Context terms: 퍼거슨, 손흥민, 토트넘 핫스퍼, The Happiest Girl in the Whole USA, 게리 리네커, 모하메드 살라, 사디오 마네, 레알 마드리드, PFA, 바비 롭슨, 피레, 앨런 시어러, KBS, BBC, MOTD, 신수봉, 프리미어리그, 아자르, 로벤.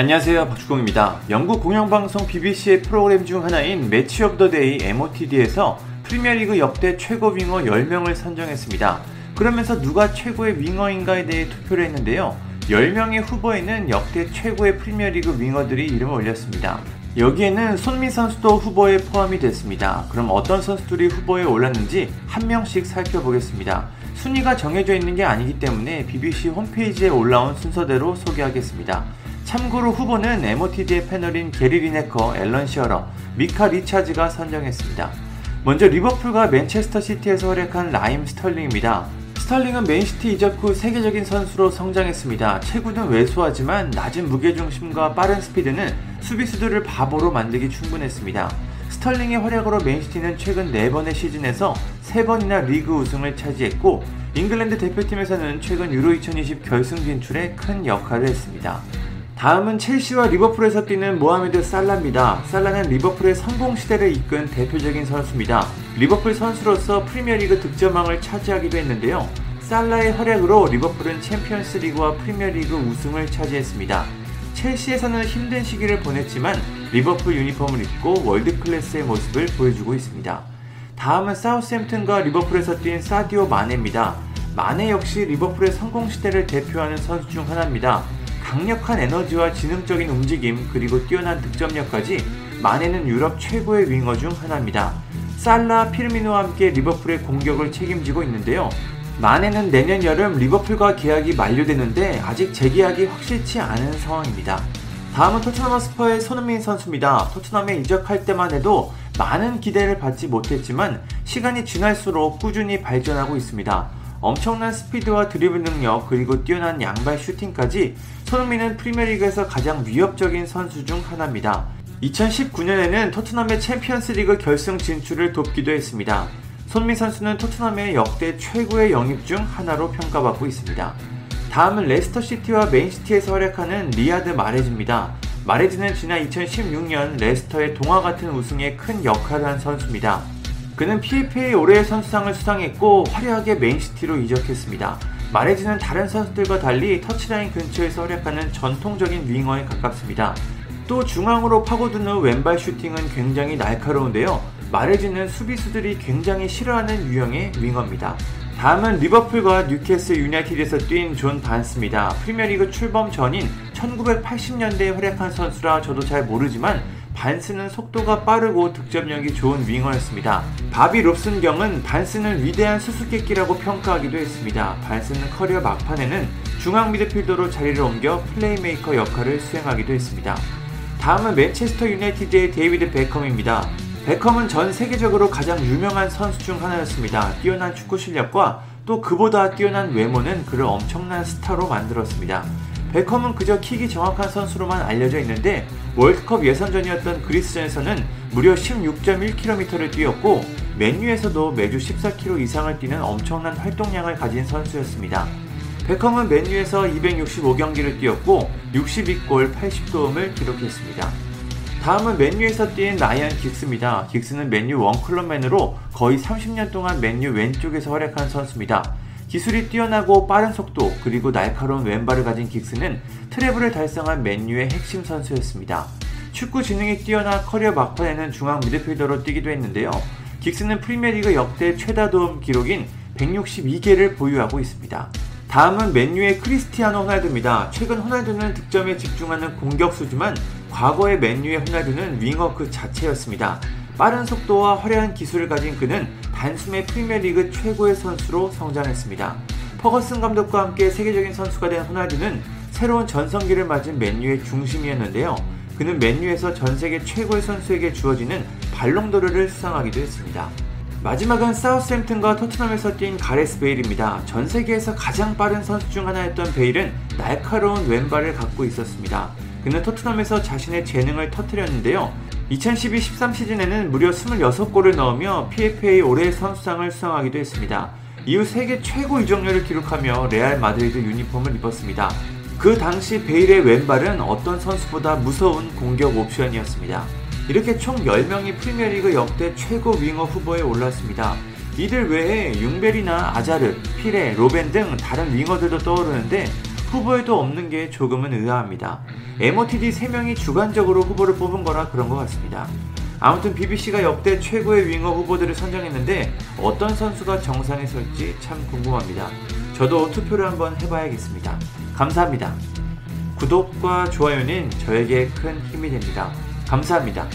안녕하세요, 박주공입니다. 영국 공영방송 BBC의 프로그램 중 하나인 매치 오브 더 데이 MOTD에서 프리미어리그 역대 최고 윙어 10명을 선정했습니다. 그러면서 누가 최고의 윙어인가에 대해 투표를 했는데요, 10명의 후보에는 역대 최고의 프리미어리그 윙어들이 이름을 올렸습니다. 여기에는 손흥민 선수도 후보에 포함이 됐습니다. 그럼 어떤 선수들이 후보에 올랐는지 한 명씩 살펴보겠습니다. 순위가 정해져 있는 게 아니기 때문에 BBC 홈페이지에 올라온 순서대로 소개하겠습니다. 참고로 후보는 MOTD의 패널인 게리 리네커, 앨런 시어러, 미카 리차즈가 선정했습니다. 먼저 리버풀과 맨체스터 시티에서 활약한 라임 스털링입니다. 스털링은 맨시티 이적 후 세계적인 선수로 성장했습니다. 체구는 왜소하지만 낮은 무게중심과 빠른 스피드는 수비수들을 바보로 만들기 충분했습니다. 스털링의 활약으로 맨시티는 최근 4번의 시즌에서 3번이나 리그 우승을 차지했고, 잉글랜드 대표팀에서는 최근 유로 2020 결승 진출에 큰 역할을 했습니다. 다음은 첼시와 리버풀에서 뛰는 모하메드 살라입니다. 살라는 리버풀의 성공시대를 이끈 대표적인 선수입니다. 리버풀 선수로서 프리미어리그 득점왕을 차지하기도 했는데요, 살라의 활약으로 리버풀은 챔피언스리그와 프리미어리그 우승을 차지했습니다. 첼시에서는 힘든 시기를 보냈지만 리버풀 유니폼을 입고 월드클래스의 모습을 보여주고 있습니다. 다음은 사우스햄튼과 리버풀에서 뛴 사디오 마네입니다. 마네 역시 리버풀의 성공시대를 대표하는 선수 중 하나입니다. 강력한 에너지와 지능적인 움직임, 그리고 뛰어난 득점력까지 마네는 유럽 최고의 윙어 중 하나입니다. 살라, 피르미노와 함께 리버풀의 공격을 책임지고 있는데요, 마네는 내년 여름 리버풀과 계약이 만료되는데 아직 재계약이 확실치 않은 상황입니다. 다음은 토트넘 핫스퍼의 손흥민 선수입니다. 토트넘에 이적할 때만 해도 많은 기대를 받지 못했지만 시간이 지날수록 꾸준히 발전하고 있습니다. 엄청난 스피드와 드리블 능력, 그리고 뛰어난 양발 슈팅까지 손흥민은 프리미어리그에서 가장 위협적인 선수 중 하나입니다. 2019년에는 토트넘의 챔피언스리그 결승 진출을 돕기도 했습니다. 손흥민 선수는 토트넘의 역대 최고의 영입 중 하나로 평가받고 있습니다. 다음은 레스터시티와 맨시티에서 활약하는 리야드 마레즈입니다. 마레즈는 지난 2016년 레스터의 동화 같은 우승에 큰 역할을 한 선수입니다. 그는 PFA 올해의 선수상을 수상했고 화려하게 맨시티로 이적했습니다. 마레즈는 다른 선수들과 달리 터치라인 근처에서 활약하는 전통적인 윙어에 가깝습니다. 또 중앙으로 파고드는 왼발 슈팅은 굉장히 날카로운데요, 마레즈는 수비수들이 굉장히 싫어하는 유형의 윙어입니다. 다음은 리버풀과 뉴캐슬 유나이티드에서 뛴 존 반스입니다. 프리미어리그 출범 전인 1980년대에 활약한 선수라 저도 잘 모르지만 반스는 속도가 빠르고 득점력이 좋은 윙어였습니다. 바비 롭슨 경은 반스는 위대한 수수께끼라고 평가하기도 했습니다. 반스는 커리어 막판에는 중앙 미드필더로 자리를 옮겨 플레이메이커 역할을 수행하기도 했습니다. 다음은 맨체스터 유나이티드의 데이비드 베컴입니다. 베컴은 전 세계적으로 가장 유명한 선수 중 하나였습니다. 뛰어난 축구 실력과 또 그보다 뛰어난 외모는 그를 엄청난 스타로 만들었습니다. 베컴은 그저 킥이 정확한 선수로만 알려져 있는데 월드컵 예선전이었던 그리스전에서는 무려 16.1km를 뛰었고 맨유에서도 매주 14km 이상을 뛰는 엄청난 활동량을 가진 선수였습니다. 베컴은 맨유에서 265경기를 뛰었고 62골 80도움을 기록했습니다. 다음은 맨유에서 뛴 라이언 긱스입니다. 긱스는 맨유 원클럽맨으로 거의 30년 동안 맨유 왼쪽에서 활약한 선수입니다. 기술이 뛰어나고 빠른 속도, 그리고 날카로운 왼발을 가진 긱스는 트래블을 달성한 맨유의 핵심 선수였습니다. 축구 지능이 뛰어나 커리어 막판에는 중앙 미드필더로 뛰기도 했는데요, 긱스는 프리미어리그 역대 최다 도움 기록인 162개를 보유하고 있습니다. 다음은 맨유의 크리스티아노 호날두입니다. 최근 호날두는 득점에 집중하는 공격수지만 과거의 맨유의 호날두는 윙어 그 자체였습니다. 빠른 속도와 화려한 기술을 가진 그는 단숨에 프리미어리그 최고의 선수로 성장했습니다. 퍼거슨 감독과 함께 세계적인 선수가 된 호날두는 새로운 전성기를 맞은 맨유의 중심이었는데요, 그는 맨유에서 전세계 최고의 선수에게 주어지는 발롱도르를 수상하기도 했습니다. 마지막은 사우스햄튼과 토트넘에서 뛴 가레스 베일입니다. 전세계에서 가장 빠른 선수 중 하나였던 베일은 날카로운 왼발을 갖고 있었습니다. 그는 토트넘에서 자신의 재능을 터뜨렸는데요, 2012-13 시즌에는 무려 26골을 넣으며 PFA 올해의 선수상을 수상하기도 했습니다. 이후 세계 최고 이적료를 기록하며 레알 마드리드 유니폼을 입었습니다. 그 당시 베일의 왼발은 어떤 선수보다 무서운 공격 옵션이었습니다. 이렇게 총 10명이 프리미어리그 역대 최고 윙어 후보에 올랐습니다. 이들 외에 융베리나 아자르, 피레, 로벤 등 다른 윙어들도 떠오르는데 후보에도 없는 게 조금은 의아합니다. MOTD 3명이 주관적으로 후보를 뽑은 거라 그런 것 같습니다. 아무튼 BBC가 역대 최고의 윙어 후보들을 선정했는데 어떤 선수가 정상에 설지 참 궁금합니다. 저도 투표를 한번 해봐야겠습니다. 감사합니다. 구독과 좋아요는 저에게 큰 힘이 됩니다. 감사합니다.